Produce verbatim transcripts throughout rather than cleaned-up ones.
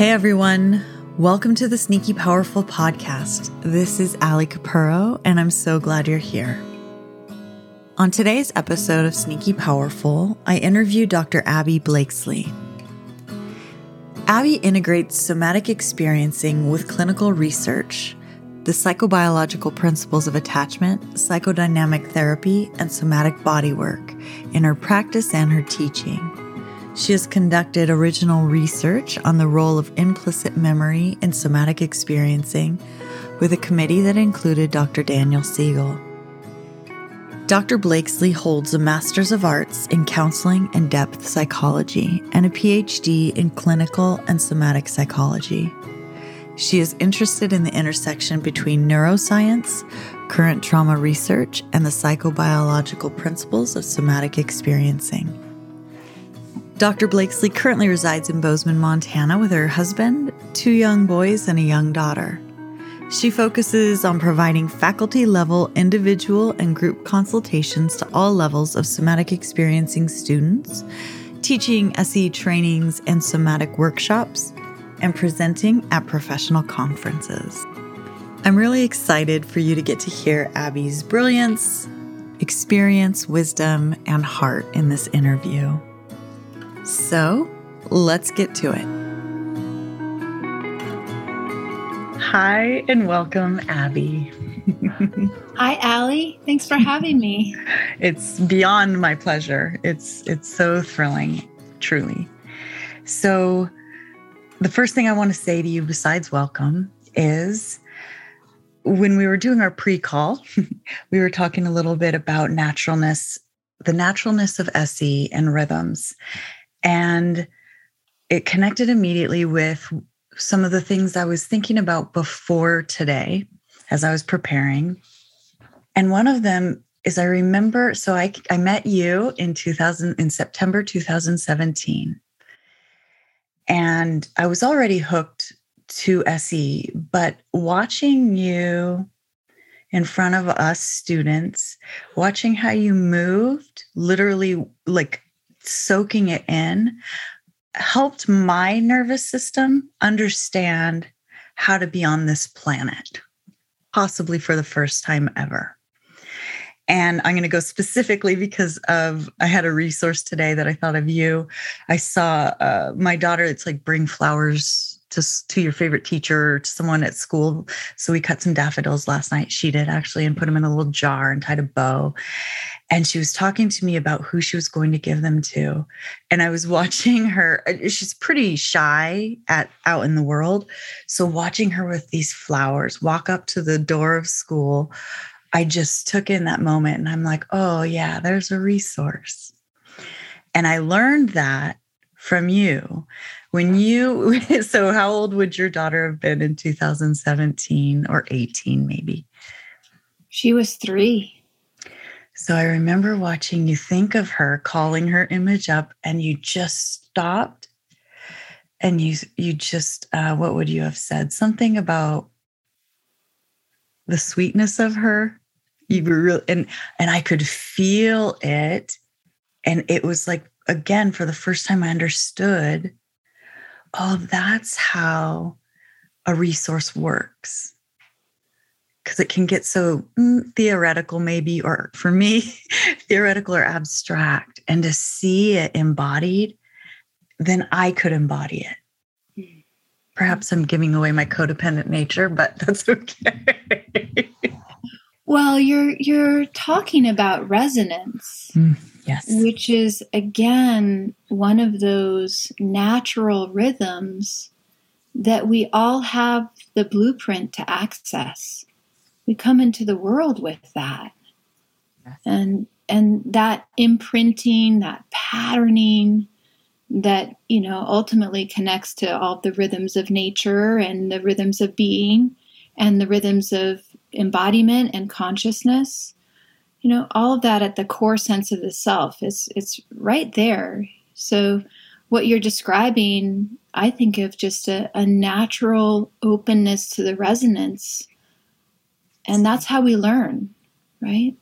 Hey everyone, welcome to the Sneaky Powerful podcast. This is Ali Capuro, and I'm so glad you're here. On today's episode of Sneaky Powerful, I interview Doctor Abi Blakeslee. Abi integrates somatic experiencing with clinical research, the psychobiological principles of attachment, psychodynamic therapy, and somatic bodywork in her practice and her teaching. She has conducted original research on the role of implicit memory in somatic experiencing with a committee that included Doctor Daniel Siegel. Doctor Blakeslee holds a Master's of Arts in Counseling and Depth Psychology and a P H D in Clinical and Somatic Psychology. She is interested in the intersection between neuroscience, current trauma research, and the psychobiological principles of somatic experiencing. Doctor Blakeslee currently resides in Bozeman, Montana with her husband, two young boys, and a young daughter. She focuses on providing faculty-level individual and group consultations to all levels of somatic experiencing students, teaching S E trainings and somatic workshops, and presenting at professional conferences. I'm really excited for you to get to hear Abi's brilliance, experience, wisdom, and heart in this interview. So, let's get to it. Hi, and welcome, Abi. Hi, Ali. Thanks for having me. It's beyond my pleasure. It's it's so thrilling, truly. So, the first thing I want to say to you, besides welcome, is when we were doing our pre-call, we were talking a little bit about naturalness, the naturalness of S E and rhythms. And it connected immediately with some of the things I was thinking about before today as I was preparing. And one of them is I remember, so I, I met you in two thousand in September two thousand seventeen. And I was already hooked to S E, but watching you in front of us students, watching how you moved, literally like soaking it in, helped my nervous system understand how to be on this planet, possibly for the first time ever. And I'm going to go specifically because of, I had a resource today that I thought of you. I saw uh, my daughter, it's like bring flowers to, to your favorite teacher, or to someone at school. So we cut some daffodils last night. She did actually, and put them in a little jar and tied a bow. And she was talking to me about who she was going to give them to. And I was watching her. She's pretty shy at out in the world. So watching her with these flowers walk up to the door of school, I just took in that moment. And I'm like, oh, yeah, there's a resource. And I learned that from you. When you, so how old would your daughter have been in two thousand seventeen or eighteen, maybe? She was three. So I remember watching you think of her, calling her image up, and you just stopped and you you just, uh, what would you have said? Something about the sweetness of her. You were real, and, and I could feel it. And it was like, again, for the first time I understood, oh, that's how a resource works. Because it can get so mm, theoretical maybe, or for me, theoretical or abstract. And to see it embodied, then I could embody it. Perhaps I'm giving away my codependent nature, but that's okay. Well, you're you're talking about resonance. Mm, yes. Which is, again, one of those natural rhythms that we all have the blueprint to access. We come into the world with that. Yes. And and that imprinting, that patterning that, you know, ultimately connects to all the rhythms of nature and the rhythms of being and the rhythms of embodiment and consciousness. You know, all of that at the core sense of the self. It's it's right there. So what you're describing, I think of just a, a natural openness to the resonance. And that's how we learn, right?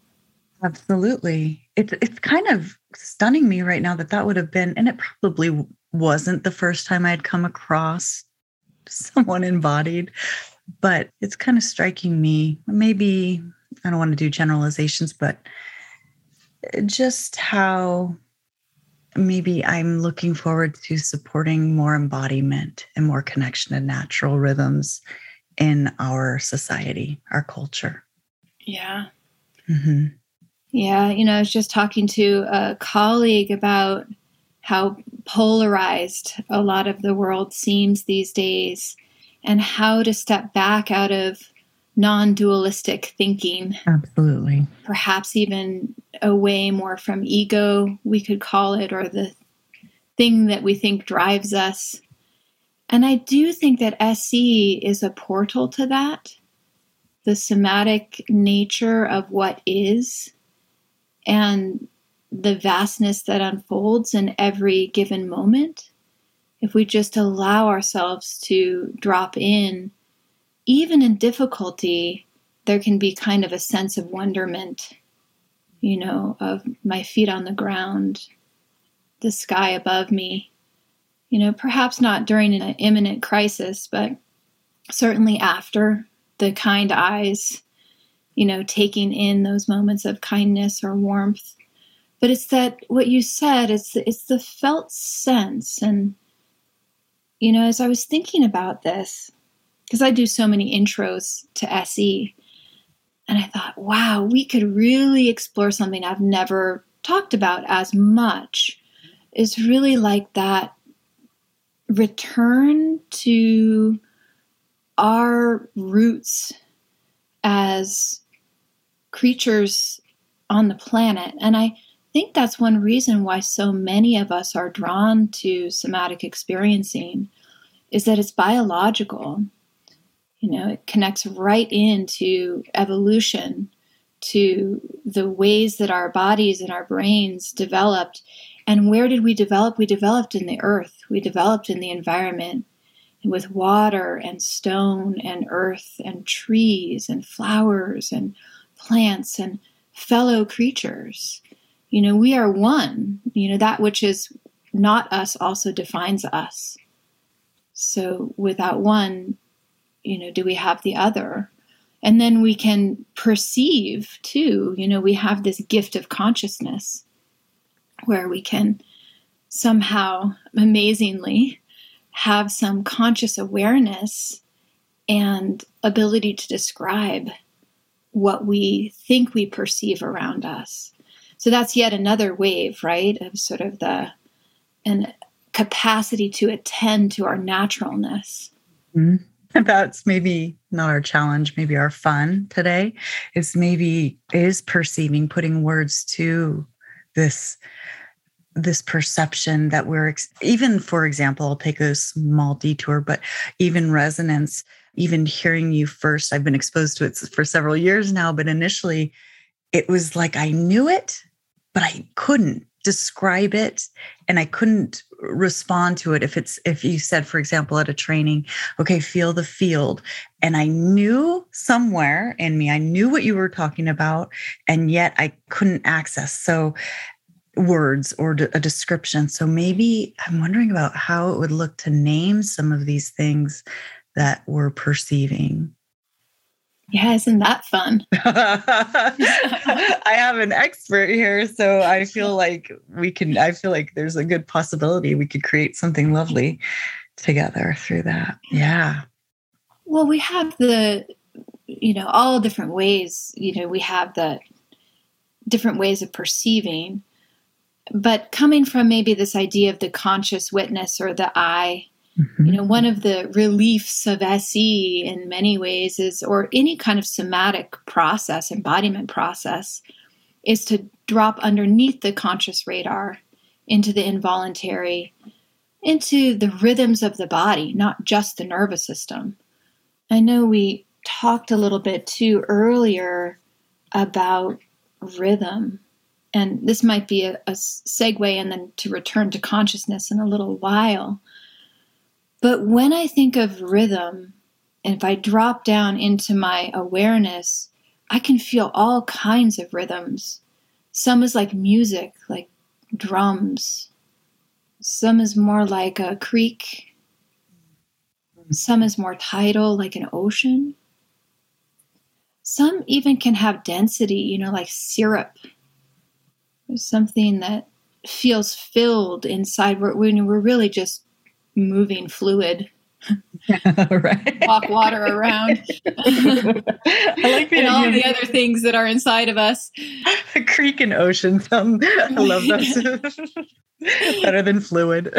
Absolutely. It's it's kind of stunning me right now that that would have been, and it probably wasn't the first time I had come across someone embodied. But it's kind of striking me, maybe, I don't want to do generalizations, but just how maybe I'm looking forward to supporting more embodiment and more connection to natural rhythms in our society, our culture. Yeah. Mm-hmm. Yeah. You know, I was just talking to a colleague about how polarized a lot of the world seems these days and how to step back out of non-dualistic thinking. Absolutely. Perhaps even away more from ego, we could call it, or the thing that we think drives us. And I do think that S E is a portal to that, the somatic nature of what is and the vastness that unfolds in every given moment. If we just allow ourselves to drop in, even in difficulty, there can be kind of a sense of wonderment, you know, of my feet on the ground, the sky above me. You know, perhaps not during an imminent crisis, but certainly after, the kind eyes, you know, taking in those moments of kindness or warmth. But it's that, what you said, it's, it's the felt sense. And, you know, as I was thinking about this, because I do so many intros to S E, and I thought, wow, we could really explore something I've never talked about as much. It's really like that return to our roots as creatures on the planet. And I think that's one reason why so many of us are drawn to somatic experiencing, is that it's biological. You know, it connects right into evolution, to the ways that our bodies and our brains developed. And where did we develop? We developed in the earth. We developed in the environment with water and stone and earth and trees and flowers and plants and fellow creatures. You know, we are one. You know, that which is not us also defines us. So without one, you know, do we have the other? And then we can perceive too. You know, we have this gift of consciousness, where we can somehow amazingly have some conscious awareness and ability to describe what we think we perceive around us. So that's yet another wave, right, of sort of the and capacity to attend to our naturalness. Mm-hmm. That's maybe not our challenge, maybe our fun today is maybe is perceiving, putting words to this this perception that we're, ex- even, for example, I'll take a small detour, but even resonance, even hearing you first, I've been exposed to it for several years now, but initially it was like I knew it, but I couldn't describe it and I couldn't respond to it. If it's, if you said, for example, at a training, okay, feel the field. And I knew somewhere in me, I knew what you were talking about, and yet I couldn't access. So words or a description. So maybe I'm wondering about how it would look to name some of these things that we're perceiving. Yeah, isn't that fun? I have an expert here, so I feel like we can, I feel like there's a good possibility we could create something lovely together through that. Yeah. Well, we have the, you know, all different ways, you know, we have the different ways of perceiving, but coming from maybe this idea of the conscious witness or the I. You know, one of the reliefs of S E in many ways is, or any kind of somatic process, embodiment process, is to drop underneath the conscious radar into the involuntary, into the rhythms of the body, not just the nervous system. I know we talked a little bit too earlier about rhythm, and this might be a, a segue and then to return to consciousness in a little while. But when I think of rhythm, and if I drop down into my awareness, I can feel all kinds of rhythms. Some is like music, like drums. Some is more like a creak. Some is more tidal, like an ocean. Some even can have density, you know, like syrup. There's something that feels filled inside when we're, we're really just moving fluid. Yeah, right. Walk water around. I like the and all the other things that are inside of us. A creek and ocean. Um, I love those. Better than fluid.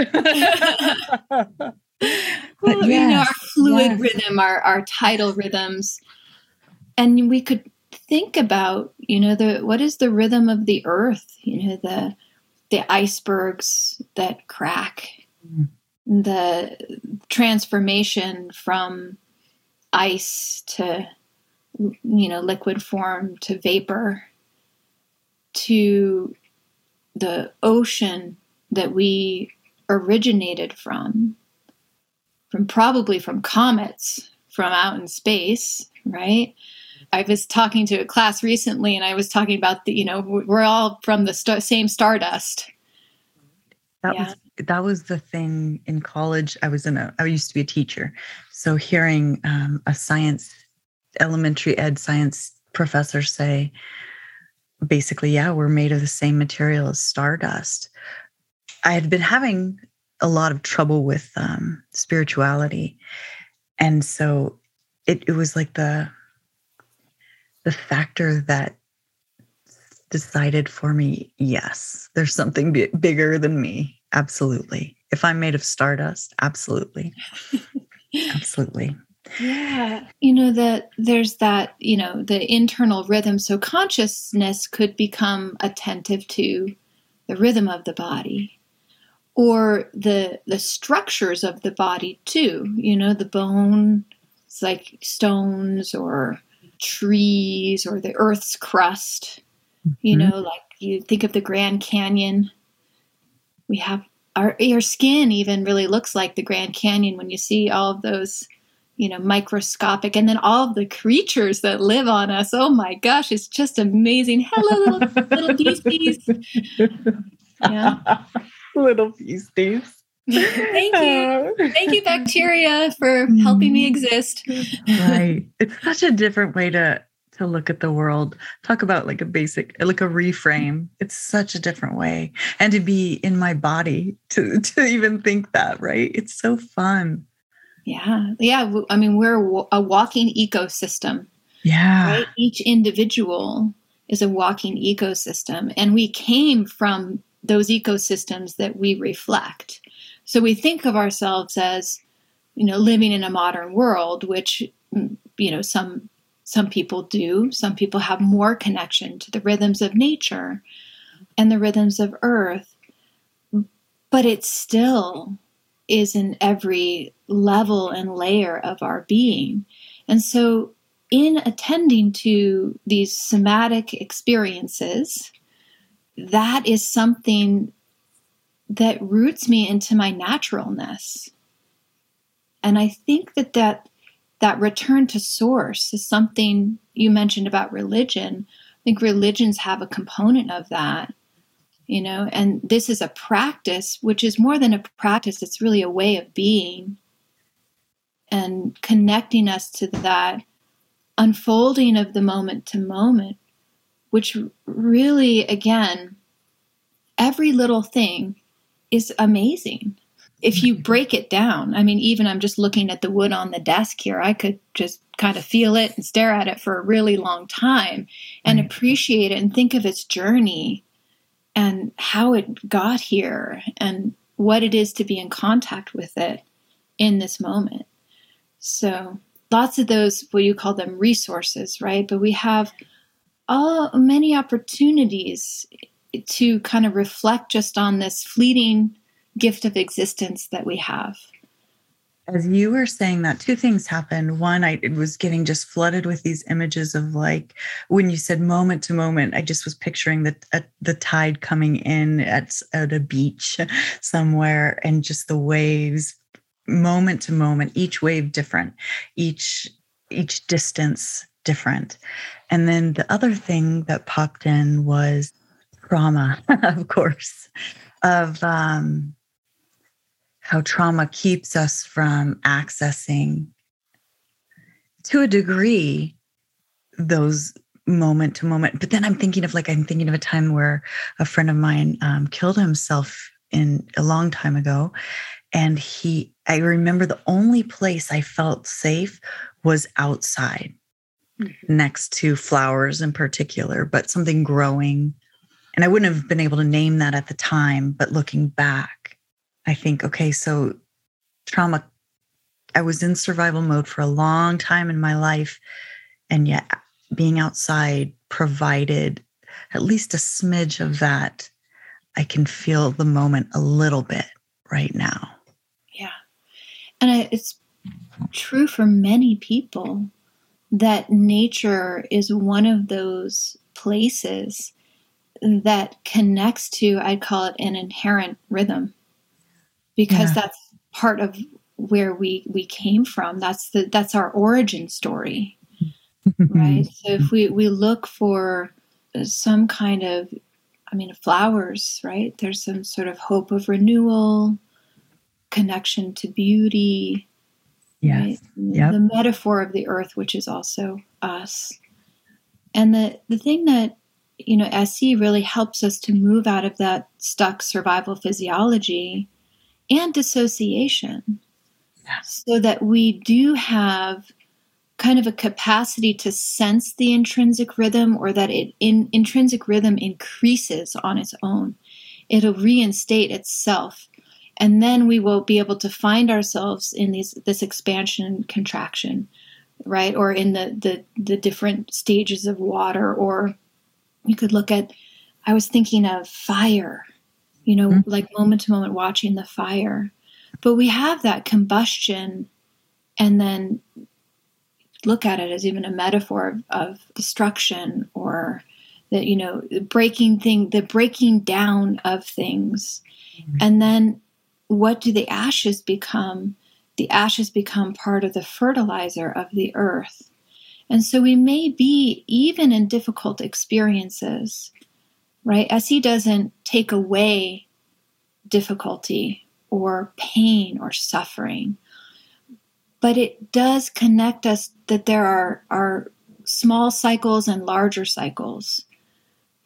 Well, yes, you know, our fluid yes. rhythm, our, our tidal rhythms. And we could think about, you know, the what is the rhythm of the earth? You know, the the icebergs that crack, mm. the transformation from ice to, you know, liquid form to vapor, to the ocean that we originated from, from probably from comets from out in space, right? I was talking to a class recently, and I was talking about the, you know, we're all from the st- same stardust. That yeah. was that was the thing in college. I was in a. I used to be a teacher, so hearing um, a science, elementary ed science professor say, basically, yeah, we're made of the same material as stardust. I had been having a lot of trouble with um, spirituality, and so it it was like the. The factor that decided for me, yes, there's something b- bigger than me. Absolutely. If I'm made of stardust, absolutely. Absolutely. Yeah. You know, that there's that, you know, the internal rhythm. So consciousness could become attentive to the rhythm of the body or the the structures of the body too. You know, the bone, it's like stones or trees or the earth's crust, you mm-hmm. know, like you think of the Grand Canyon. We have our, our skin even really looks like the Grand Canyon when you see all of those, you know, microscopic, and then all of the creatures that live on us. Oh my gosh, it's just amazing. Hello, little, little beasties. Yeah. Little beasties. Thank you. Thank you, bacteria, for helping me exist. Right. It's such a different way to, to look at the world. Talk about like a basic, like a reframe. It's such a different way. And to be in my body, to, to even think that, right? It's so fun. Yeah. Yeah. I mean, we're a walking ecosystem. Yeah. Right? Each individual is a walking ecosystem. And we came from those ecosystems that we reflect. So we think of ourselves as, you know, living in a modern world, which, you know, some some people do. Some people have more connection to the rhythms of nature and the rhythms of earth. But it still is in every level and layer of our being. And so in attending to these somatic experiences, that is something that roots me into my naturalness. And I think that, that that return to source is something you mentioned about religion. I think religions have a component of that, you know, and this is a practice, which is more than a practice. It's really a way of being and connecting us to that unfolding of the moment to moment, which really, again, every little thing is amazing if you break it down. I mean, even I'm just looking at the wood on the desk here. I could just kind of feel it and stare at it for a really long time and appreciate it and think of its journey and how it got here and what it is to be in contact with it in this moment. So lots of those, well, you call them resources, right? But we have all many opportunities to kind of reflect just on this fleeting gift of existence that we have. As you were saying that, two things happened. One, I was getting just flooded with these images of, like, when you said moment to moment, I just was picturing the uh, the tide coming in at, at a beach somewhere, and just the waves, moment to moment, each wave different, each each distance different. And then the other thing that popped in was trauma, of course, of um, how trauma keeps us from accessing, to a degree, those moment to moment. But then I'm thinking of like, I'm thinking of a time where a friend of mine um, killed himself in a long time ago. And he, I remember the only place I felt safe was outside, mm-hmm. next to flowers in particular, but something growing. And I wouldn't have been able to name that at the time, but looking back, I think, okay, so trauma, I was in survival mode for a long time in my life. And yet being outside provided at least a smidge of that. I can feel the moment a little bit right now. Yeah. And I, it's true for many people that nature is one of those places that connects to, I'd call it an inherent rhythm, because yeah. that's part of where we, we came from. That's the, that's our origin story, right? So if we, we look for some kind of, I mean, flowers, right? There's some sort of hope of renewal, connection to beauty. Yes. Right? Yep. The metaphor of the earth, which is also us. And the, the thing that, you know, S E really helps us to move out of that stuck survival physiology and dissociation, yes. so that we do have kind of a capacity to sense the intrinsic rhythm, or that it in, intrinsic rhythm increases on its own. It'll reinstate itself. And then we will be able to find ourselves in these, this expansion and contraction, right? Or in the, the, the different stages of water, or you could look at, I was thinking of fire, you know, mm-hmm. like moment to moment watching the fire. But we have that combustion, and then look at it as even a metaphor of, of destruction, or the, you know, the breaking thing, the breaking down of things. Mm-hmm. And then what do the ashes become? The ashes become part of the fertilizer of the earth. And so we may be, even in difficult experiences, right? S E doesn't take away difficulty or pain or suffering, but it does connect us that there are, are small cycles and larger cycles.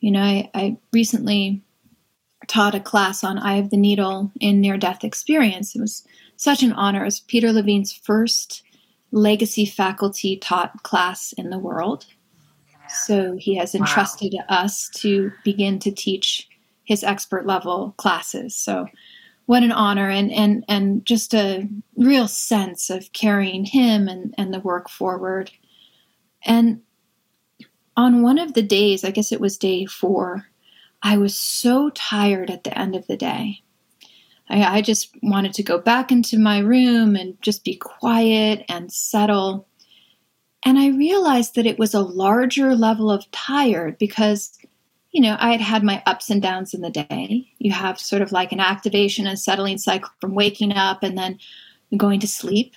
You know, I, I recently taught a class on Eye of the Needle in near-death experience. It was such an honor. It was Peter Levine's first legacy faculty taught class in the world. So he has entrusted wow. us to begin to teach his expert level classes. So what an honor, and and and just a real sense of carrying him and, and the work forward. And on one of the days, I guess it was day four, I was so tired at the end of the day. I, I just wanted to go back into my room and just be quiet and settle. And I realized that it was a larger level of tired because, you know, I had had my ups and downs in the day. You have sort of like an activation and settling cycle from waking up and then going to sleep.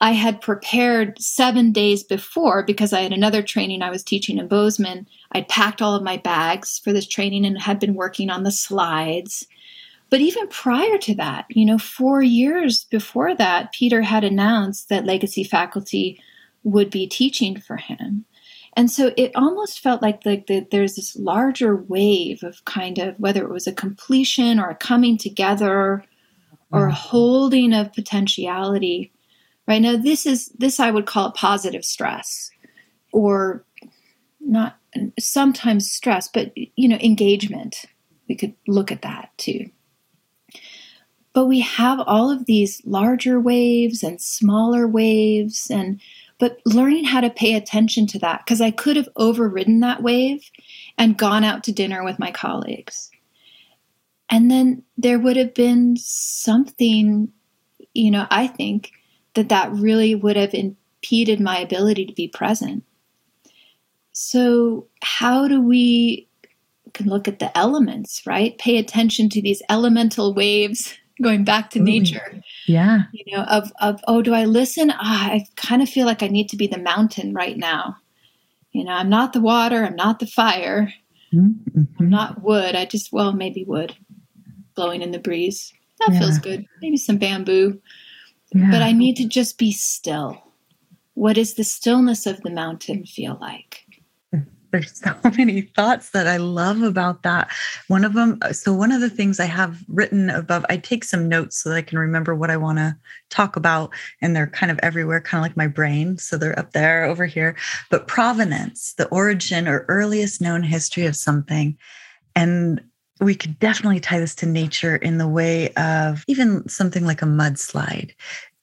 I had prepared seven days before because I had another training I was teaching in Bozeman. I'd packed all of my bags for this training and had been working on the slides. But even prior to that, you know, four years before that, Peter had announced that legacy faculty would be teaching for him. And so it almost felt like the, the, there's this larger wave of kind of, whether it was a completion or a coming together or a holding of potentiality. Right now, this is, this I would call it positive stress, or not sometimes stress, but, you know, engagement. We could look at that too. But we have all of these larger waves and smaller waves, and but learning how to pay attention to that, because I could have overridden that wave and gone out to dinner with my colleagues. And then there would have been something, you know, I think that that really would have impeded my ability to be present. So how do we, we can look at the elements, right? Pay attention to these elemental waves. Going back to Ooh, nature, yeah, you know, of of oh, do I listen? Ah, I kind of feel like I need to be the mountain right now. You know, I'm not the water, I'm not the fire, mm-hmm. I'm not wood. I just well, maybe wood, blowing in the breeze. That yeah. feels good. Maybe some bamboo. Yeah. But I need to just be still. What does the stillness of the mountain feel like? There's so many thoughts that I love about that. One of them, so one of the things I have written above, I take some notes so that I can remember what I want to talk about. And they're kind of everywhere, kind of like my brain. So they're up there, over here. But provenance, the origin or earliest known history of something. And we could definitely tie this to nature in the way of even something like a mudslide.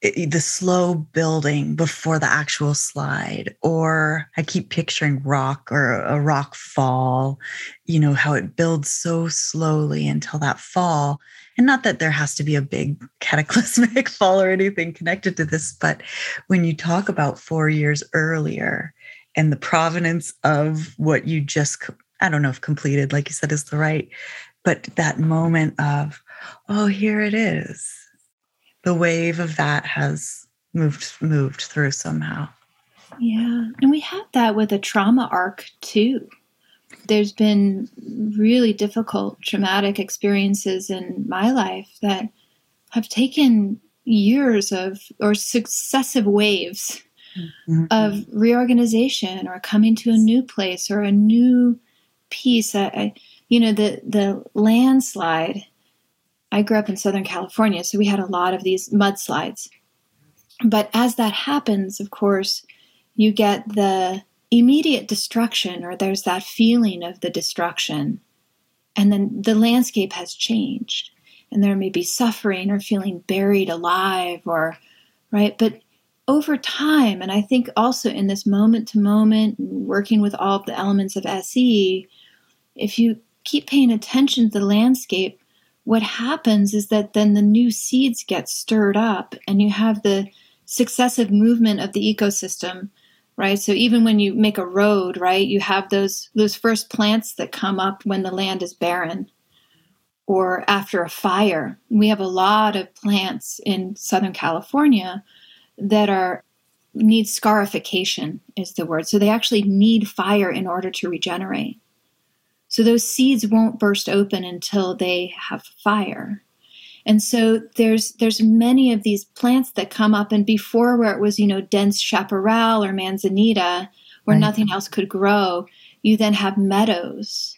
It, the slow building before the actual slide, or I keep picturing rock or a rock fall, you know, how it builds so slowly until that fall. And not that there has to be a big cataclysmic fall or anything connected to this, but when you talk about four years earlier and the provenance of what you just, I don't know if completed, like you said, is the right, but that moment of, oh, here it is. The wave of that has moved moved through somehow. Yeah. And we have that with a trauma arc too. There's been really difficult traumatic experiences in my life that have taken years of, or successive waves mm-hmm. of reorganization or coming to a new place or a new piece. I, I, you know, the, the landslide. I grew up in Southern California, so we had a lot of these mudslides. But as that happens, of course, you get the immediate destruction, or there's that feeling of the destruction. And then the landscape has changed. And there may be suffering or feeling buried alive or, right? But over time, and I think also in this moment to moment, working with all of the elements of S E, if you keep paying attention to the landscape, what happens is that then the new seeds get stirred up and you have the successive movement of the ecosystem, right? So even when you make a road, right, you have those those first plants that come up when the land is barren or after a fire. We have a lot of plants in Southern California that are need scarification is the word. So they actually need fire in order to regenerate. So those seeds won't burst open until they have fire. And so there's there's many of these plants that come up, and before where it was, you know, dense chaparral or manzanita where right. nothing else could grow, you then have meadows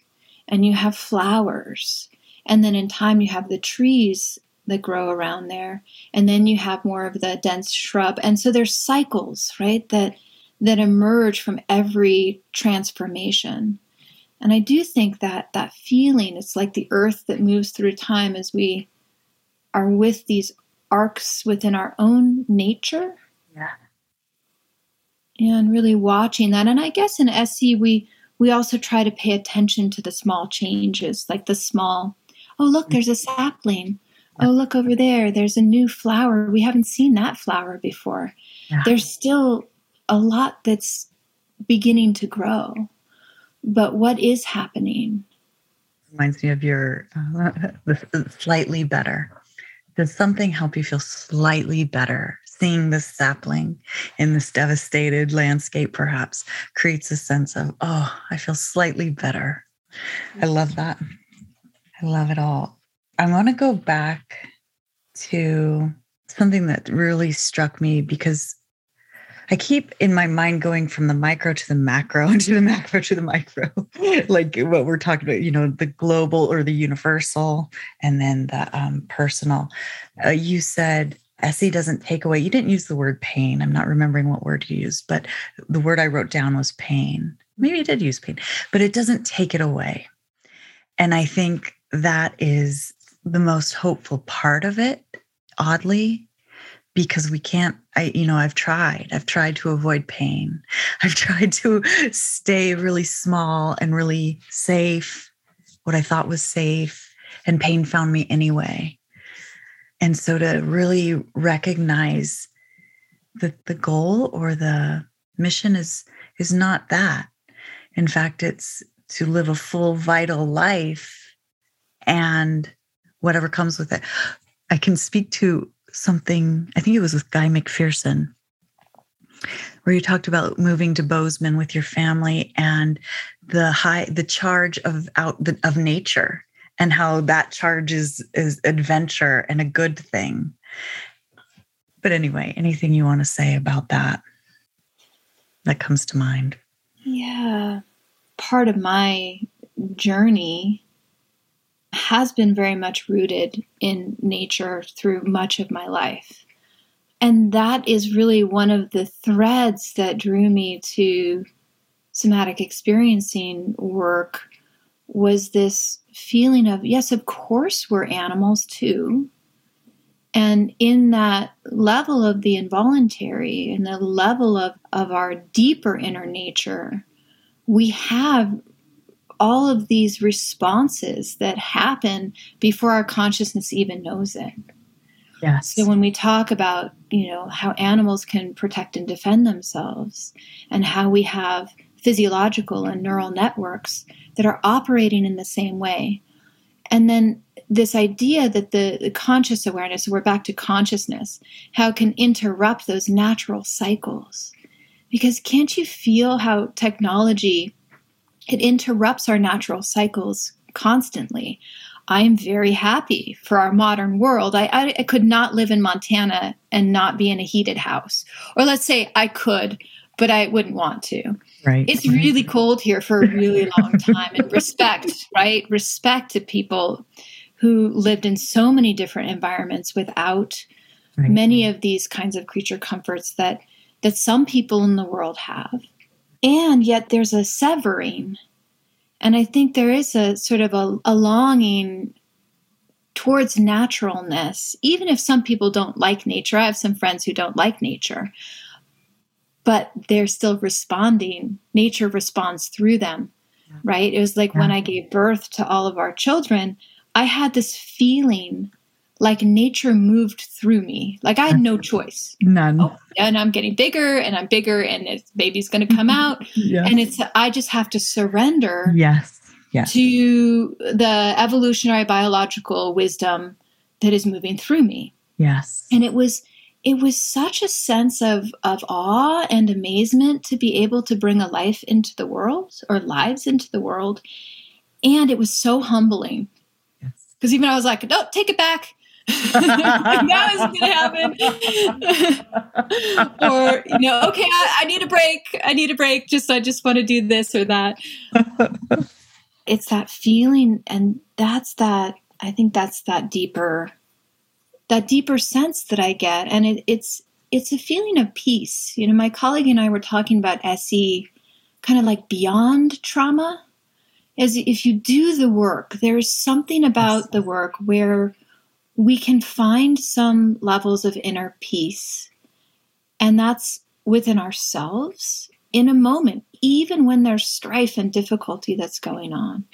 and you have flowers. And then in time you have the trees that grow around there. And then you have more of the dense shrub. And so there's cycles, right, that that emerge from every transformation. And I do think that that feeling, it's like the earth that moves through time as we are with these arcs within our own nature. Yeah. And really watching that. And I guess in S E, we, we also try to pay attention to the small changes, like the small, oh, look, there's a sapling. Oh, look over there. There's a new flower. We haven't seen that flower before. Yeah. There's still a lot that's beginning to grow. But what is happening? Reminds me of your uh, the slightly better. Does something help you feel slightly better? Seeing this sapling in this devastated landscape perhaps creates a sense of, oh, I feel slightly better. I love that. I love it all. I want to go back to something that really struck me because I keep in my mind going from the micro to the macro and to the macro to the micro, like what we're talking about, you know, the global or the universal and then the um, personal. Uh, you said S E doesn't take away. You didn't use the word pain. I'm not remembering what word you used, but the word I wrote down was pain. Maybe you did use pain, but it doesn't take it away. And I think that is the most hopeful part of it, oddly. Because we can't, I, you know, I've tried, I've tried to avoid pain. I've tried to stay really small and really safe, what I thought was safe, and pain found me anyway. And so to really recognize that the goal or the mission is, is not that. In fact, it's to live a full, vital life and whatever comes with it. I can speak to something, I think it was with Guy McPherson, where you talked about moving to Bozeman with your family and the high, the charge of out the, of nature and how that charge is, is adventure and a good thing. But anyway, anything you want to say about that, that comes to mind? Yeah. Part of my journey has been very much rooted in nature through much of my life. And that is really one of the threads that drew me to somatic experiencing work, was this feeling of, yes, of course we're animals too. And in that level of the involuntary and the level of, of our deeper inner nature, we have all of these responses that happen before our consciousness even knows it. Yes. So when we talk about, you know, how animals can protect and defend themselves, and how we have physiological and neural networks that are operating in the same way. And then this idea that the, the conscious awareness, we're back to consciousness, how it can interrupt those natural cycles. Because can't you feel how technology, it interrupts our natural cycles constantly? I'm very happy for our modern world. I, I, I could not live in Montana and not be in a heated house. Or let's say I could, but I wouldn't want to. Right. It's really cold here for a really long time. And respect, right? Respect to people who lived in so many different environments without right. many of these kinds of creature comforts that, that some people in the world have. And yet there's a severing. And I think there is a sort of a, a longing towards naturalness, even if some people don't like nature. I have some friends who don't like nature, but they're still responding. Nature responds through them, right? It was like yeah. when I gave birth to all of our children, I had this feeling like nature moved through me. Like I had no choice. None. Oh, and I'm getting bigger and I'm bigger and this baby's going to come out. Yes. And it's, I just have to surrender yes. Yes. to the evolutionary biological wisdom that is moving through me. Yes. And it was, it was such a sense of, of awe and amazement to be able to bring a life into the world, or lives into the world. And it was so humbling. Because even I was like, no, take it back. Now it's going to happen. Or, you know, okay, I, I need a break. I need a break. Just, I just want to do this or that. It's that feeling. And that's that, I think that's that deeper, that deeper sense that I get. And it, it's, it's a feeling of peace. You know, my colleague and I were talking about S E, kind of like beyond trauma. Is if you do the work, there's something about yes. the work where we can find some levels of inner peace. And that's within ourselves in a moment, even when there's strife and difficulty that's going on,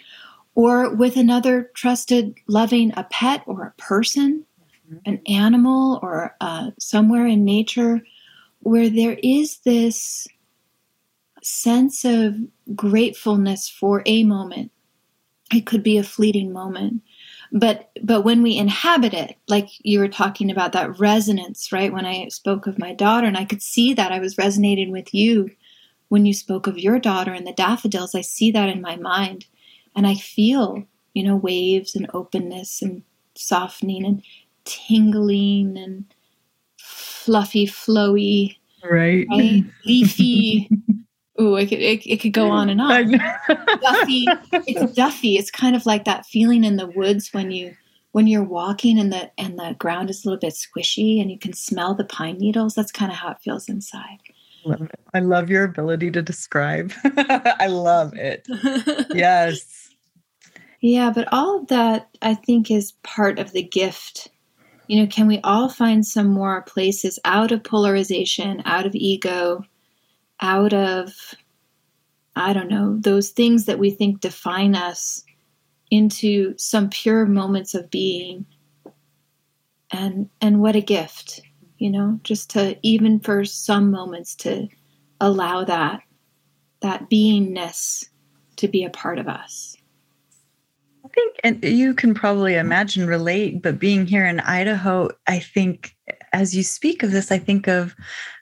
or with another trusted, loving, a pet or a person, mm-hmm. an animal, or uh, somewhere in nature, where there is this sense of gratefulness for a moment. It could be a fleeting moment, but but when we inhabit it, like you were talking about, that resonance, right? When I spoke of my daughter, and I could see that I was resonating with you when you spoke of your daughter and the daffodils. I see that in my mind, and I feel, you know, waves and openness and softening and tingling and fluffy, flowy, right, right? Leafy. Ooh, it could, it, it could go on and on. Duffy, it's duffy. It's kind of like that feeling in the woods when you when you're walking and the and the ground is a little bit squishy and you can smell the pine needles. That's kind of how it feels inside. Love it. I love your ability to describe. I love it. Yes. Yeah, but all of that I think is part of the gift. You know, can we all find some more places out of polarization, out of ego? Out of, I don't know, those things that we think define us, into some pure moments of being. And and what a gift, you know, just to, even for some moments, to allow that, that beingness to be a part of us. I think, and you can probably imagine, relate, but being here in Idaho, I think as you speak of this, I think of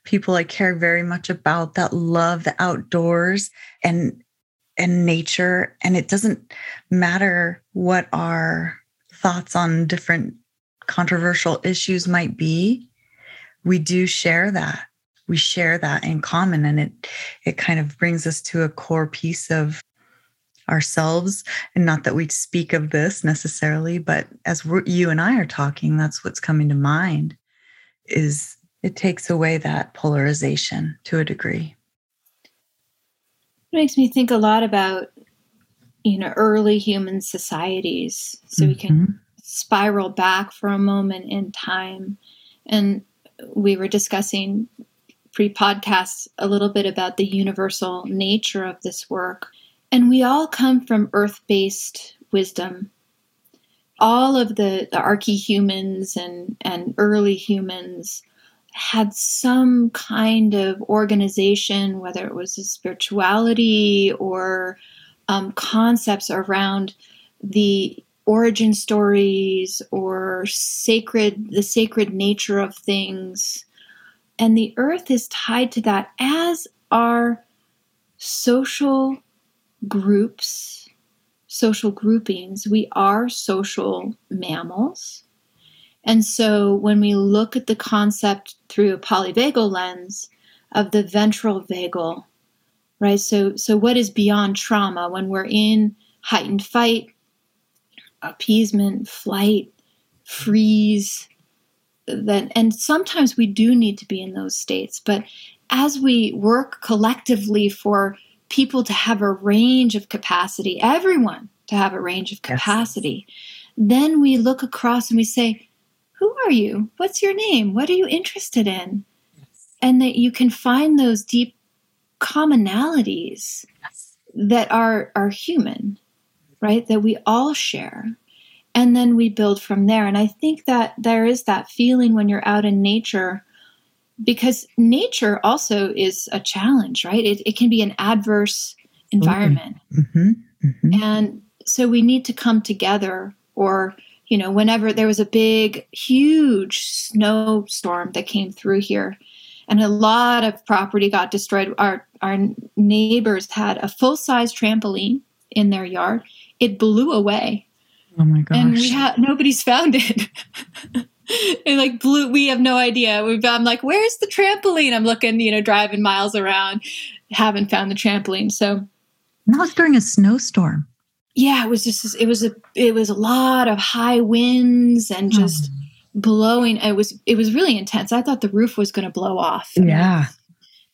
people I care very much about that love the outdoors and and nature. And it doesn't matter what our thoughts on different controversial issues might be. We do share that. We share that in common. And it, it kind of brings us to a core piece of ourselves. And not that we speak of this necessarily, but as we're, you and I are talking, that's what's coming to mind, is it takes away that polarization to a degree. It makes me think a lot about, you know, early human societies. So mm-hmm. we can spiral back for a moment in time. And we were discussing pre-podcast a little bit about the universal nature of this work. And we all come from earth-based wisdom. All of the, the archihumans and, and early humans had some kind of organization, whether it was a spirituality or um, concepts around the origin stories or sacred, the sacred nature of things. And the earth is tied to that, as are social groups, social groupings. We are social mammals. And so when we look at the concept through a polyvagal lens of the ventral vagal, right? So, so what is beyond trauma when we're in heightened fight, appeasement, flight, freeze, then, and sometimes we do need to be in those states. But as we work collectively for people to have a range of capacity, everyone to have a range of capacity, yes. then we look across and we say, who are you? What's your name? What are you interested in? Yes. And that you can find those deep commonalities yes. that are, are human, right? That we all share. And then we build from there. And I think that there is that feeling when you're out in nature, because nature also is a challenge, right? It, it can be an adverse environment. Mm-hmm. Mm-hmm. And so we need to come together. Or, you know, whenever there was a big, huge snowstorm that came through here, and a lot of property got destroyed. Our our neighbors had a full-size trampoline in their yard. It blew away. Oh my gosh! And we ha- nobody's found it. It like blew. We have no idea. We've, I'm like, where's the trampoline? I'm looking, you know, driving miles around, haven't found the trampoline. So and that was during a snowstorm. Yeah, it was just, it was a, it was a lot of high winds and just mm. blowing. It was, it was really intense. I thought the roof was going to blow off. Yeah.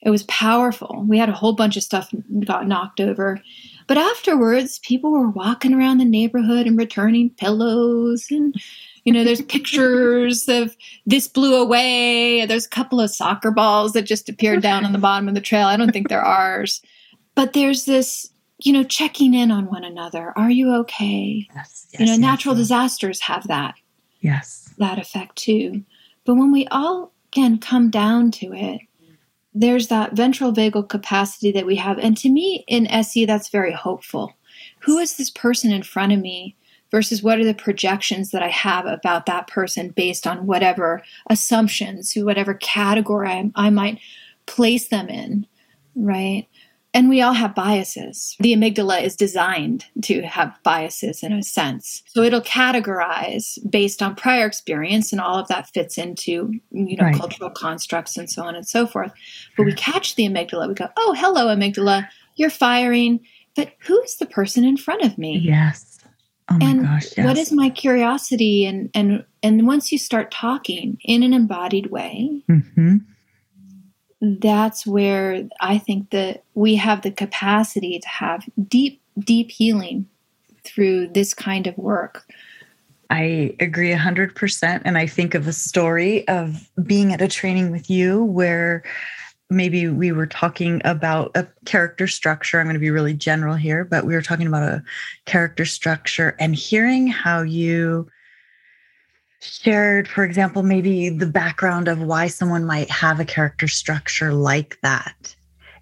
It was powerful. We had a whole bunch of stuff got knocked over. But afterwards, people were walking around the neighborhood and returning pillows. And, you know, there's pictures of this blew away. There's a couple of soccer balls that just appeared down on the bottom of the trail. I don't think they're ours. But there's this, you know, checking in on one another. Are you okay? Yes, yes, you know, yes, natural yes. disasters have that. Yes. That effect too. But when we all can come down to it, there's that ventral vagal capacity that we have. And to me in S E, that's very hopeful. Who is this person in front of me versus what are the projections that I have about that person based on whatever assumptions, whatever category I, I might place them in, right? And we all have biases. The amygdala is designed to have biases in a sense. So it'll categorize based on prior experience, and all of that fits into, you know, right. cultural constructs and so on and so forth. But we catch the amygdala. We go, oh, hello, amygdala. You're firing. But who's the person in front of me? Yes. Oh, my and gosh, yes. What is my curiosity? And, and, and once you start talking in an embodied way, mm-hmm. that's where I think that we have the capacity to have deep, deep healing through this kind of work. I agree one hundred percent. And I think of a story of being at a training with you where maybe we were talking about a character structure. I'm going to be really general here, but we were talking about a character structure and hearing how you shared, for example, maybe the background of why someone might have a character structure like that.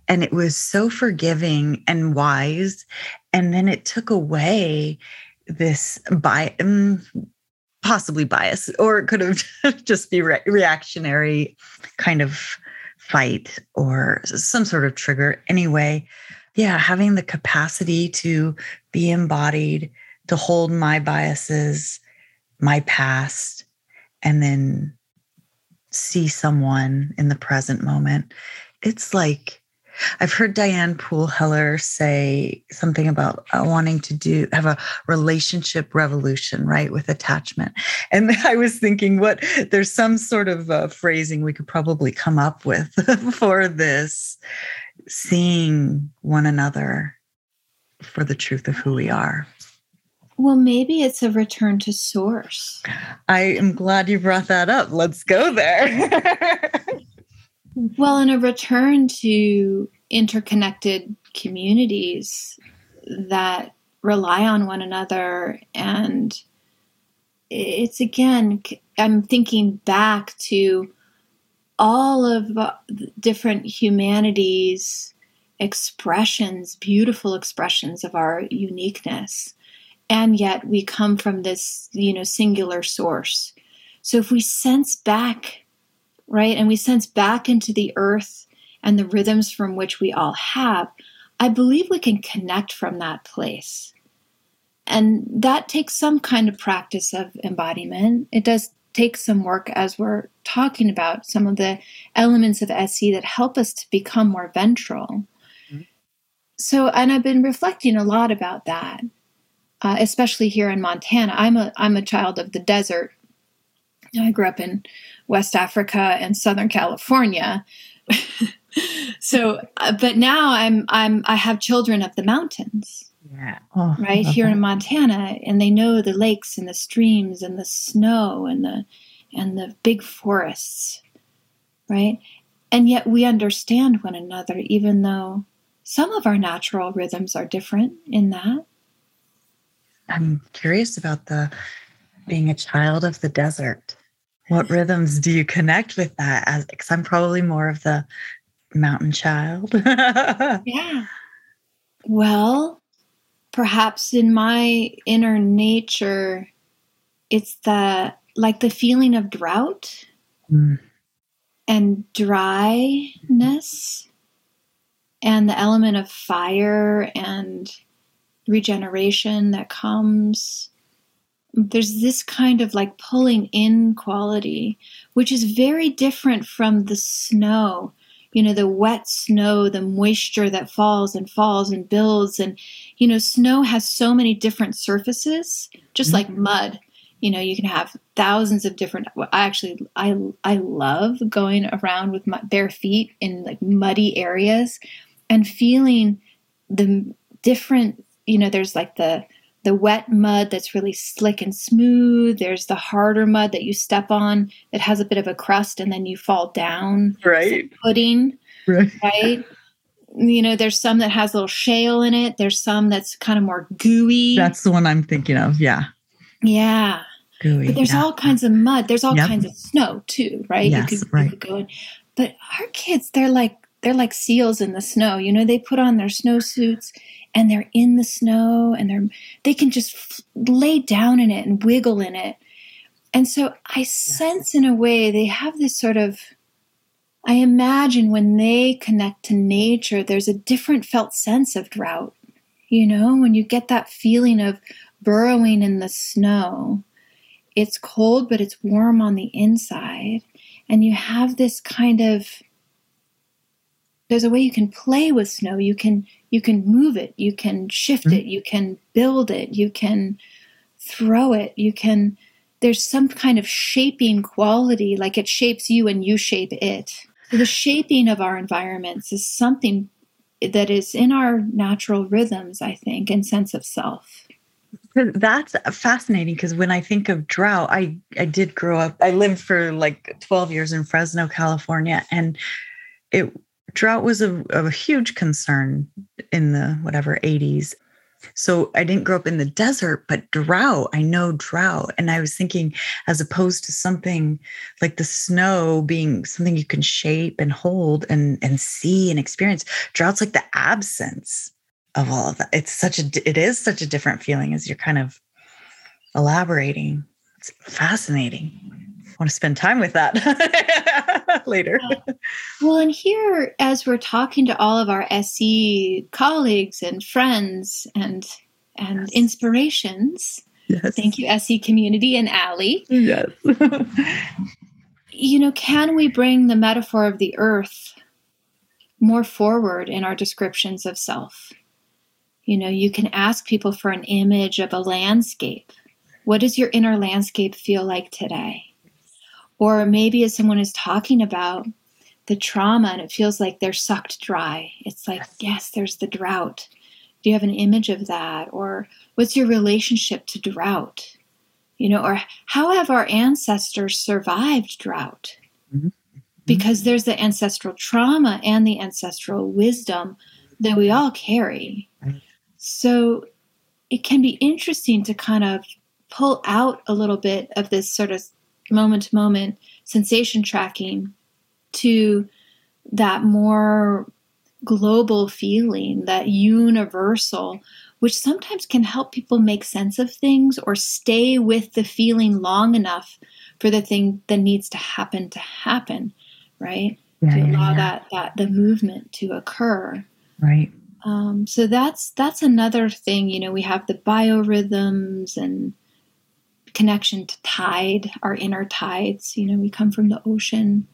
And it was so forgiving and wise. And then it took away this bias, possibly bias, or it could have just be re- reactionary kind of fight or some sort of trigger. Anyway, yeah, having the capacity to be embodied, to hold my biases, my past, and then see someone in the present moment. It's like, I've heard Diane Poole Heller say something about uh, wanting to do have a relationship revolution, right, with attachment. And I was thinking, what there's some sort of uh, phrasing we could probably come up with for this, seeing one another for the truth of who we are. Well, maybe it's a return to source. I am glad you brought that up. Let's go there. Well, in a return to interconnected communities that rely on one another. And it's, again, I'm thinking back to all of the different humanities, expressions, beautiful expressions of our uniqueness. And yet we come from this, you know, singular source. So if we sense back, right, and we sense back into the earth and the rhythms from which we all have, I believe we can connect from that place. And that takes some kind of practice of embodiment. It does take some work, as we're talking about, some of the elements of S E that help us to become more ventral. Mm-hmm. So, and I've been reflecting a lot about that, uh, especially here in Montana. I'm a I'm a child of the desert. I grew up in West Africa and Southern California. so, uh, but now I'm, I'm, I have children of the mountains, yeah. oh, right okay. here in Montana, and they know the lakes and the streams and the snow and the, and the big forests, right? And yet we understand one another, even though some of our natural rhythms are different in that. I'm curious about the being a child of the desert. What rhythms do you connect with that? As, because I'm probably more of the mountain child. Yeah. Well, perhaps in my inner nature, it's the like the feeling of drought mm. and dryness and the element of fire and regeneration that comes. There's this kind of like pulling in quality, which is very different from the snow, you know, the wet snow, the moisture that falls and falls and builds. And, you know, snow has so many different surfaces, just like mm-hmm. mud. You know, you can have thousands of different, well, I actually, I, I love going around with my bare feet in like muddy areas and feeling the different, you know, there's like the, the wet mud that's really slick and smooth. There's the harder mud that you step on that has a bit of a crust and then you fall down. Right. Pudding. Right. right? You know, there's some that has a little shale in it. There's some that's kind of more gooey. That's the one I'm thinking of. Yeah. Yeah. Gooey. But there's yeah. all kinds of mud. There's all yep. kinds of snow too, right? Yes, you could, right. You could go in. But our kids, they're like, they're like seals in the snow. You know, they put on their snowsuits and they're in the snow, and they're they can just f- lay down in it and wiggle in it. And so I sense, yes. in a way, they have this sort of, I imagine when they connect to nature, there's a different felt sense of drought. You know, when you get that feeling of burrowing in the snow, it's cold, but it's warm on the inside. And you have this kind of, there's a way you can play with snow. You can you can move it. You can shift mm-hmm. it. You can build it. You can throw it. You can. There's some kind of shaping quality, like it shapes you and you shape it. So the shaping of our environments is something that is in our natural rhythms, I think, and sense of self. That's fascinating, because when I think of drought, I, I did grow up. I lived for like twelve years in Fresno, California, and it. Drought was a, a huge concern in the whatever eighties. So I didn't grow up in the desert, but drought, I know drought. And I was thinking, as opposed to something like the snow being something you can shape and hold and, and see and experience, drought's like the absence of all of that. It's such a, it is such a different feeling, as you're kind of elaborating. It's fascinating. I want to spend time with that. later. Yeah. Well, and here, as we're talking to all of our S E colleagues and friends and and yes. inspirations, yes. thank you, S E community and Ali. Yes. You know, can we bring the metaphor of the earth more forward in our descriptions of self? You know, you can ask people for an image of a landscape. What does your inner landscape feel like today? Or maybe as someone is talking about the trauma and it feels like they're sucked dry. It's like, yes, there's the drought. Do you have an image of that? Or what's your relationship to drought? You know, or how have our ancestors survived drought? Mm-hmm. Because there's the ancestral trauma and the ancestral wisdom that we all carry. So it can be interesting to kind of pull out a little bit of this sort of moment-to-moment sensation tracking to that more global feeling, that universal, which sometimes can help people make sense of things or stay with the feeling long enough for the thing that needs to happen to happen. Right? Yeah, to allow yeah, yeah. that, that the movement to occur. Right. Um, so that's, that's another thing, you know, we have the biorhythms and connection to tide, our inner tides, you know, we come from the ocean,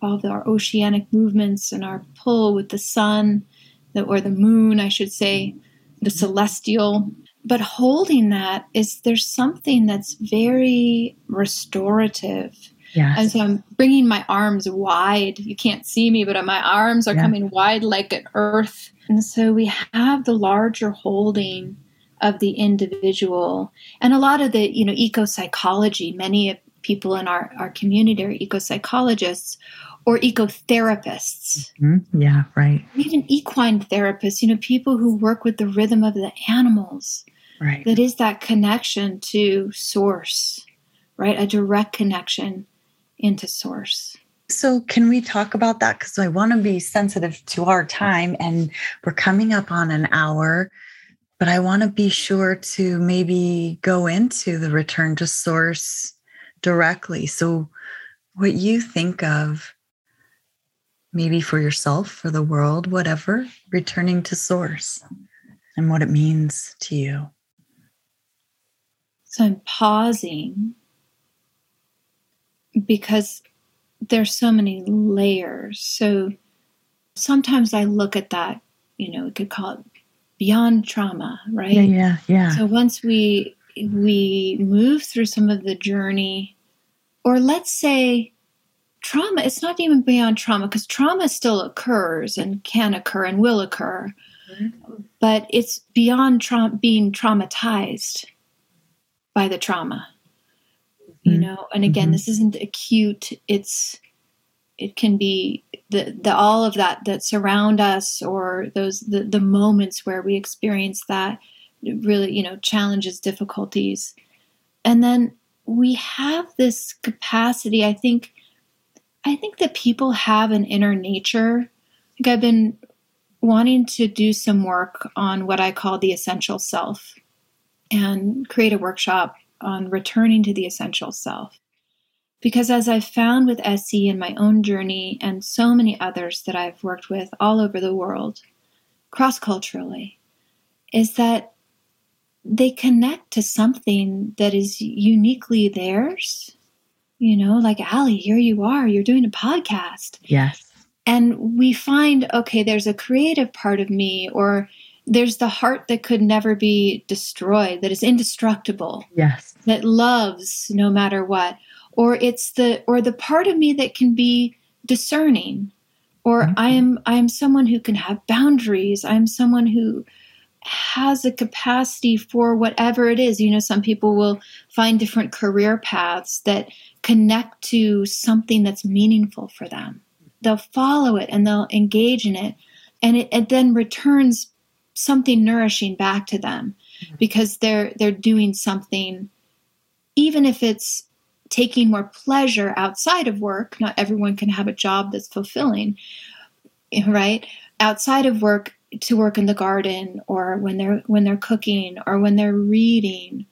all the, our oceanic movements and our pull with the sun, the, or the moon, I should say, the mm-hmm. celestial, but holding that is there's something that's very restorative. Yes. And so I'm bringing my arms wide. You can't see me, but my arms are yeah. coming wide like an earth. And so we have the larger holding of the individual. And a lot of the, you know, eco-psychology, many people in our, our community are eco-psychologists or eco-therapists. Mm-hmm. Yeah, right. Even equine therapists, you know, people who work with the rhythm of the animals. Right. That is that connection to source, right? A direct connection into source. So can we talk about that? Because I want to be sensitive to our time and we're coming up on an hour, but I want to be sure to maybe go into the return to source directly. So what you think of maybe for yourself, for the world, whatever, returning to source and what it means to you. So I'm pausing because there's so many layers. So sometimes I look at that, you know, we could call it beyond trauma, right? Yeah, yeah, yeah. So once we we move through some of the journey, or let's say trauma, it's not even beyond trauma because trauma still occurs and can occur and will occur, mm-hmm. but it's beyond tra- being traumatized by the trauma. You know, and again, mm-hmm. this isn't acute. It's, it can be the, the, all of that that surround us or those, the, the moments where we experience that really, you know, challenges, difficulties. And then we have this capacity. I think, I think that people have an inner nature. Like I've been wanting to do some work on what I call the essential self and create a workshop on returning to the essential self. Because as I've found with S E in my own journey and so many others that I've worked with all over the world, cross-culturally, is that they connect to something that is uniquely theirs. You know, like, Ali, here you are, you're doing a podcast. Yes. And we find, okay, there's a creative part of me or there's the heart that could never be destroyed, that is indestructible. Yes. That loves no matter what. Or it's the or the part of me that can be discerning. Or mm-hmm. I am I am someone who can have boundaries. I'm someone who has a capacity for whatever it is. You know, some people will find different career paths that connect to something that's meaningful for them. They'll follow it and they'll engage in it. And it, it then returns something nourishing back to them because they're they're doing something, even if it's taking more pleasure outside of work. Not everyone can have a job that's fulfilling, right? Outside of work, to work in the garden or when they're when they're cooking or when they're reading,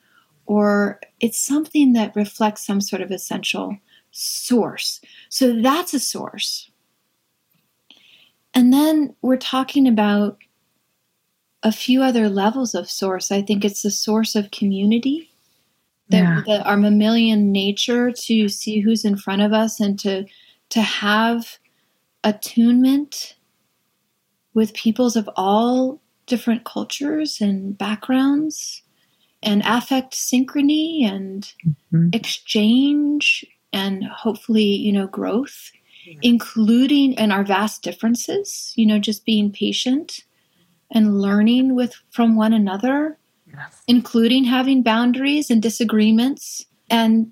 or it's something that reflects some sort of essential source. So that's a source. And then we're talking about a few other levels of source. I think it's the source of community, that, yeah. that our mammalian nature to see who's in front of us and to to have attunement with peoples of all different cultures and backgrounds, and affect synchrony and mm-hmm. exchange and hopefully, you know, growth, yeah. including in our vast differences, you know, just being patient and learning with from one another, yes. including having boundaries and disagreements. And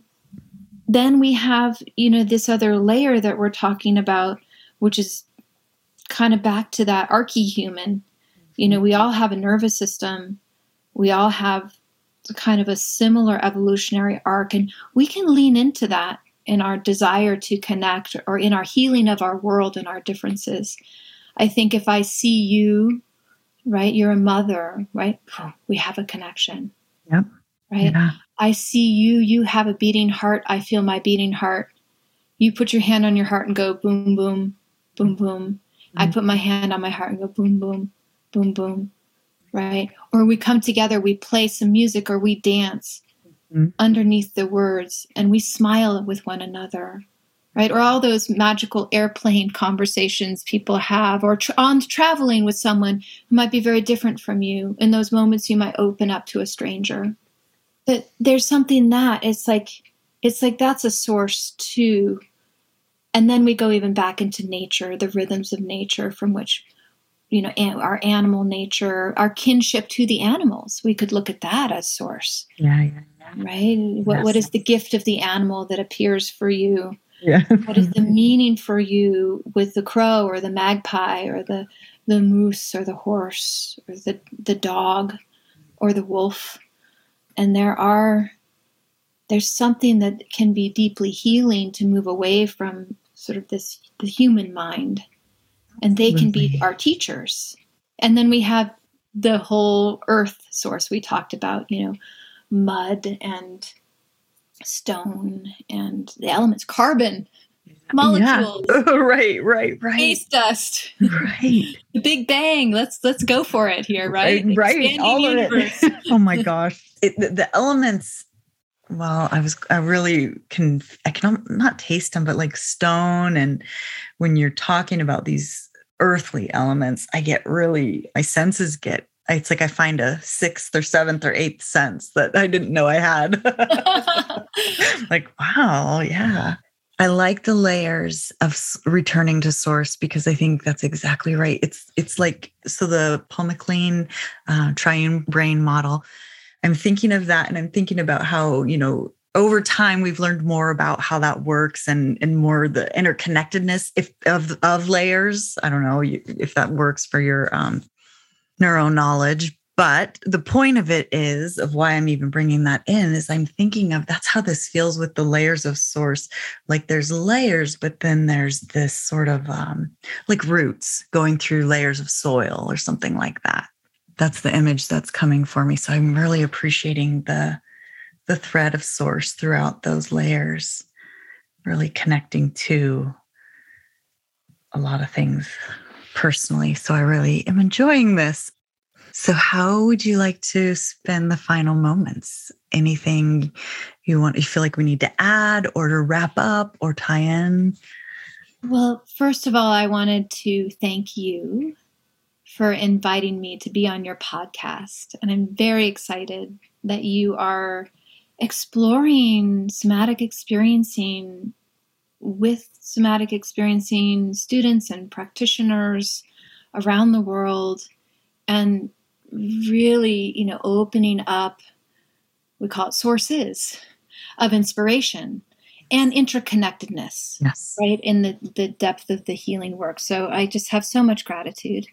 then we have, you know, this other layer that we're talking about, which is kind of back to that archi-human. You know, we all have a nervous system. We all have kind of a similar evolutionary arc, and we can lean into that in our desire to connect or in our healing of our world and our differences. I think if I see you, right, you're a mother, right? We have a connection. Yep. Right? Yeah. I see you, you have a beating heart. I feel my beating heart. You put your hand on your heart and go boom, boom, boom, boom. Mm-hmm. I put my hand on my heart and go boom, boom, boom, boom. Right? Or we come together, we play some music, or we dance mm-hmm. underneath the words, and we smile with one another, right? Or all those magical airplane conversations people have, or tra- on traveling with someone who might be very different from you. In those moments, you might open up to a stranger. But there's something that it's like, it's like that's a source too. And then we go even back into nature, the rhythms of nature from which, you know, our animal nature, our kinship to the animals. We could look at that as source. Yeah, yeah, yeah. Right? What, yes. what is the gift of the animal that appears for you? Yeah. What is the meaning for you with the crow or the magpie or the, the moose or the horse or the, the dog or the wolf? And there are, there's something that can be deeply healing to move away from sort of this, the human mind. And they can be our teachers. And then we have the whole earth source we talked about, you know, mud and stone and the elements, carbon, molecules. Yeah. Oh, right, right, right. Space dust. Right. The Big Bang. Let's let's go for it here, right? Right, right. All of it. Oh my gosh. It, the, the elements. Well, I was, I really can, I can not taste them, but like stone. And when you're talking about these earthly elements, I get really, my senses get, it's like I find a sixth or seventh or eighth sense that I didn't know I had. Like, wow. Yeah. I like the layers of returning to source, because I think that's exactly right. It's, it's like, so the Paul McLean uh, triune brain model, I'm thinking of that, and I'm thinking about how, you know, over time we've learned more about how that works, and and more the interconnectedness if, of of layers. I don't know if that works for your um, neuro knowledge, but the point of it is, of why I'm even bringing that in, is I'm thinking of that's how this feels with the layers of source. Like there's layers, but then there's this sort of um, like roots going through layers of soil or something like that. That's the image that's coming for me. So I'm really appreciating the the thread of source throughout those layers, really connecting to a lot of things personally. So I really am enjoying this. So how would you like to spend the final moments? Anything you want, you feel like we need to add or to wrap up or tie in? Well, first of all, I wanted to thank you for inviting me to be on your podcast. And I'm very excited that you are exploring somatic experiencing with somatic experiencing students and practitioners around the world, and really, you know, opening up, we call it sources of inspiration and interconnectedness, yes. right? In the, the depth of the healing work. So I just have so much gratitude.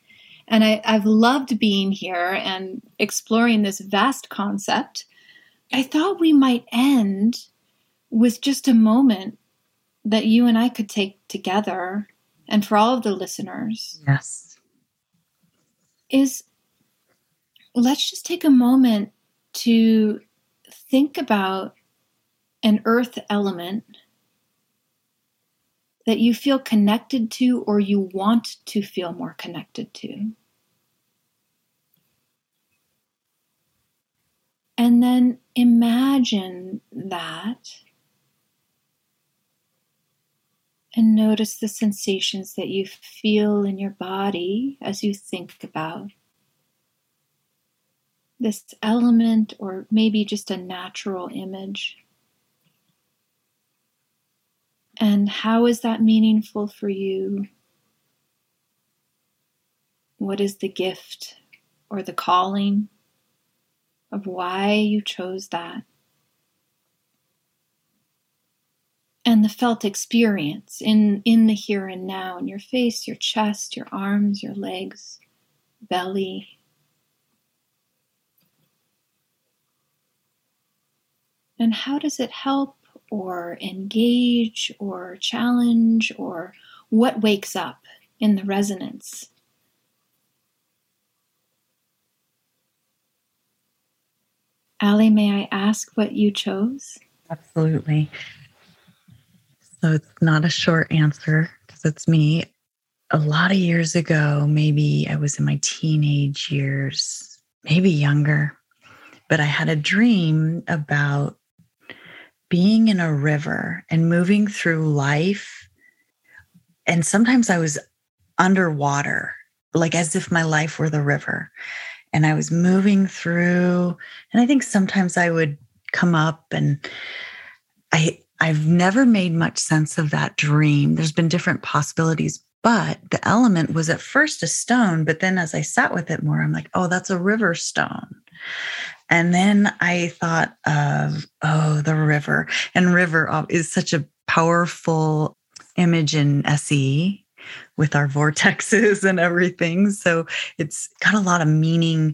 And I, I've loved being here and exploring this vast concept. I thought we might end with just a moment that you and I could take together, and for all of the listeners. Yes. Is let's just take a moment to think about an earth element that you feel connected to or you want to feel more connected to. And then imagine that and notice the sensations that you feel in your body as you think about this element, or maybe just a natural image. And how is that meaningful for you? What is the gift or the calling of why you chose that? And the felt experience in, in the here and now, in your face, your chest, your arms, your legs, belly. And how does it help or engage or challenge, or what wakes up in the resonance? Ali, may I ask what you chose? Absolutely. So it's not a short answer because it's me. A lot of years ago, maybe I was in my teenage years, maybe younger, but I had a dream about being in a river and moving through life. And sometimes I was underwater, like as if my life were the river. And I was moving through, and I think sometimes I would come up, and I... I've never made much sense of that dream. There's been different possibilities, but the element was at first a stone. But then as I sat with it more, I'm like, oh, that's a river stone. And then I thought of, oh, the river. And river is such a powerful image in S E with our vortexes and everything. So it's got a lot of meaning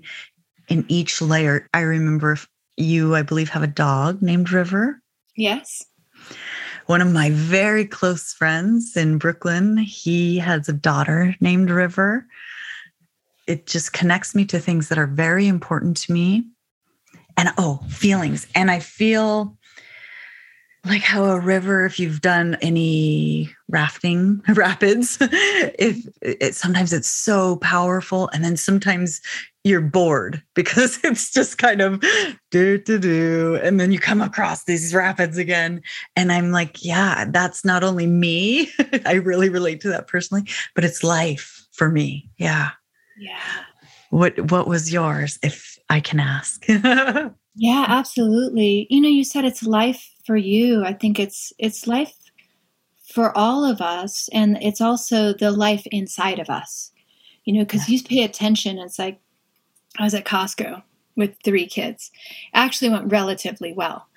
in each layer. I remember you, I believe, have a dog named River. Yes. One of my very close friends in Brooklyn, he has a daughter named River. It just connects me to things that are very important to me. And oh, feelings. And I feel like how a river, if you've done any rafting, rapids, if it, sometimes it's so powerful. And then sometimes you're bored because it's just kind of do, do, do. And then you come across these rapids again. And I'm like, yeah, that's not only me. I really relate to that personally, but it's life for me. Yeah. Yeah. What, what was yours, if I can ask? Yeah, absolutely. You know, you said it's life for you. I think it's it's life for all of us. And it's also the life inside of us, you know, because yeah. you pay attention. And it's like, I was at Costco with three kids. Actually went relatively well.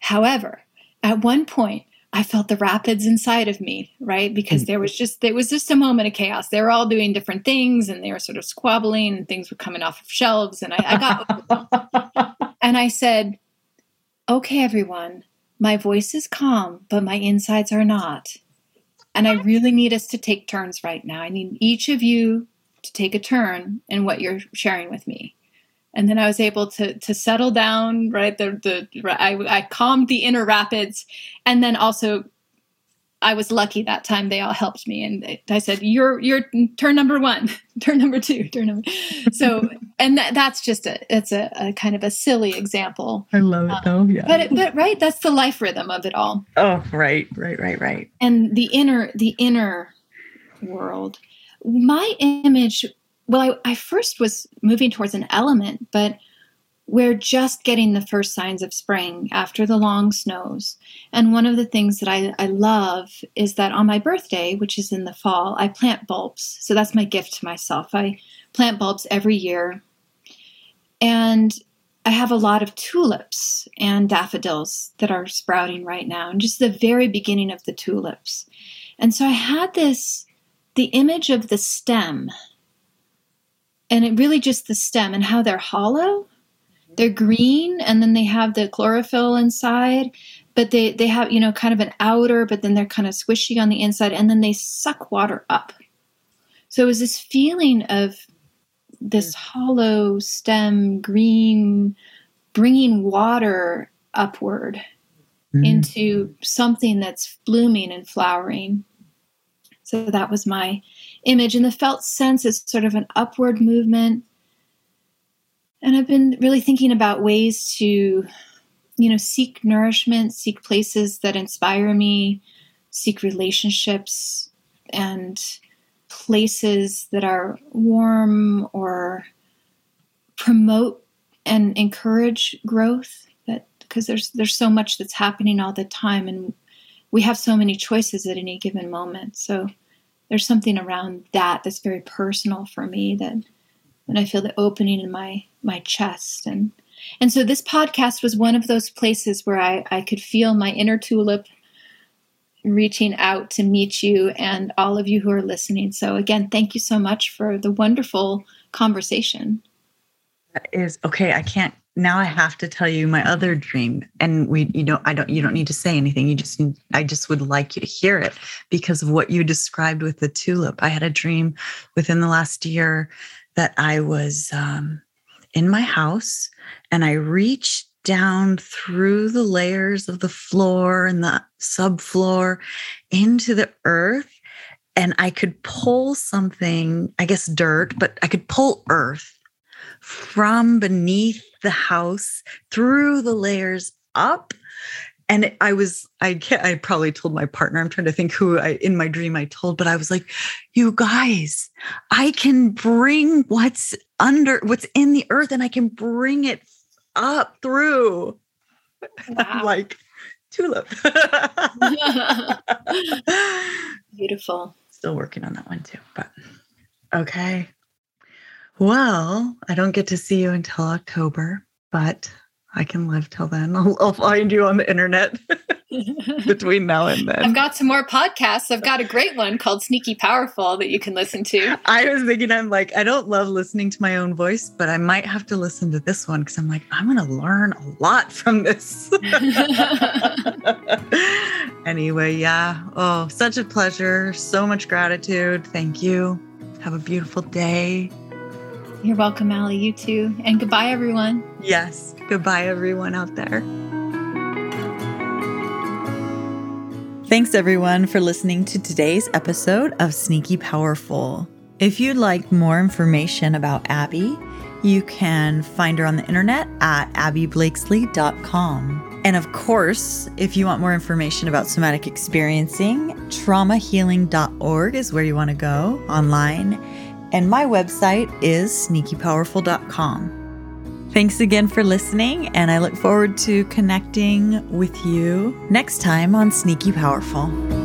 However, at one point, I felt the rapids inside of me, right? Because there was just there was just a moment of chaos. They were all doing different things, and they were sort of squabbling, and things were coming off of shelves. And I, I got and I said, okay, everyone, my voice is calm, but my insides are not. And I really need us to take turns right now. I need each of you to take a turn in what you're sharing with me. And then I was able to to settle down, right? The, the I, I calmed the inner rapids. And then also, I was lucky that time they all helped me. And they, I said, you're, you're turn number one, turn number two, turn number. So, and that, that's just a, it's a, a kind of a silly example. I love it though. Yeah. Um, but, it, but right, that's the life rhythm of it all. Oh, right, right, right, right. And the inner, the inner world. My image, well, I, I first was moving towards an element, but we're just getting the first signs of spring after the long snows. And one of the things that I, I love is that on my birthday, which is in the fall, I plant bulbs. So that's my gift to myself. I plant bulbs every year. And I have a lot of tulips and daffodils that are sprouting right now, and just the very beginning of the tulips. And so I had this... the image of the stem, and it really just the stem and how they're hollow, they're green, and then they have the chlorophyll inside, but they, they have, you know, kind of an outer, but then they're kind of squishy on the inside, and then they suck water up. So it was this feeling of this hollow stem, green, bringing water upward mm. into something that's blooming and flowering. So that was my image. And the felt sense is sort of an upward movement. And I've been really thinking about ways to, you know, seek nourishment, seek places that inspire me, seek relationships and places that are warm or promote and encourage growth. That because there's there's so much that's happening all the time, and we have so many choices at any given moment. So there's something around that that's very personal for me, that when I feel the opening in my my chest. And and so this podcast was one of those places where I, I could feel my inner tulip reaching out to meet you and all of you who are listening. So again, thank you so much for the wonderful conversation. That is okay. I can't, now I have to tell you my other dream, and we, you know, I don't, you don't need to say anything. You just, I just would like you to hear it because of what you described with the tulip. I had a dream within the last year that I was um, in my house, and I reached down through the layers of the floor and the subfloor into the earth. And I could pull something, I guess dirt, but I could pull earth from beneath the house through the layers up. And I was, I can't, I probably told my partner, I'm trying to think who I, in my dream I told, but I was like, you guys, I can bring what's under, what's in the earth, and I can bring it up through. Wow. Like tulip. Beautiful. Still working on that one too, but okay. Well, I don't get to see you until October, but I can live till then. I'll, I'll find you on the internet between now and then. I've got some more podcasts. I've got a great one called Sneaky Powerful that you can listen to. I was thinking, I'm like, I don't love listening to my own voice, but I might have to listen to this one because I'm like, I'm going to learn a lot from this. Anyway, yeah. Oh, such a pleasure. So much gratitude. Thank you. Have a beautiful day. You're welcome, Ali. You too. And goodbye, everyone. Yes. Goodbye, everyone out there. Thanks, everyone, for listening to today's episode of Sneaky Powerful. If you'd like more information about Abby, you can find her on the internet at abby blakeslee dot com. And of course, if you want more information about somatic experiencing, trauma healing dot org is where you want to go online. And my website is sneaky powerful dot com. Thanks again for listening, and I look forward to connecting with you next time on Sneaky Powerful.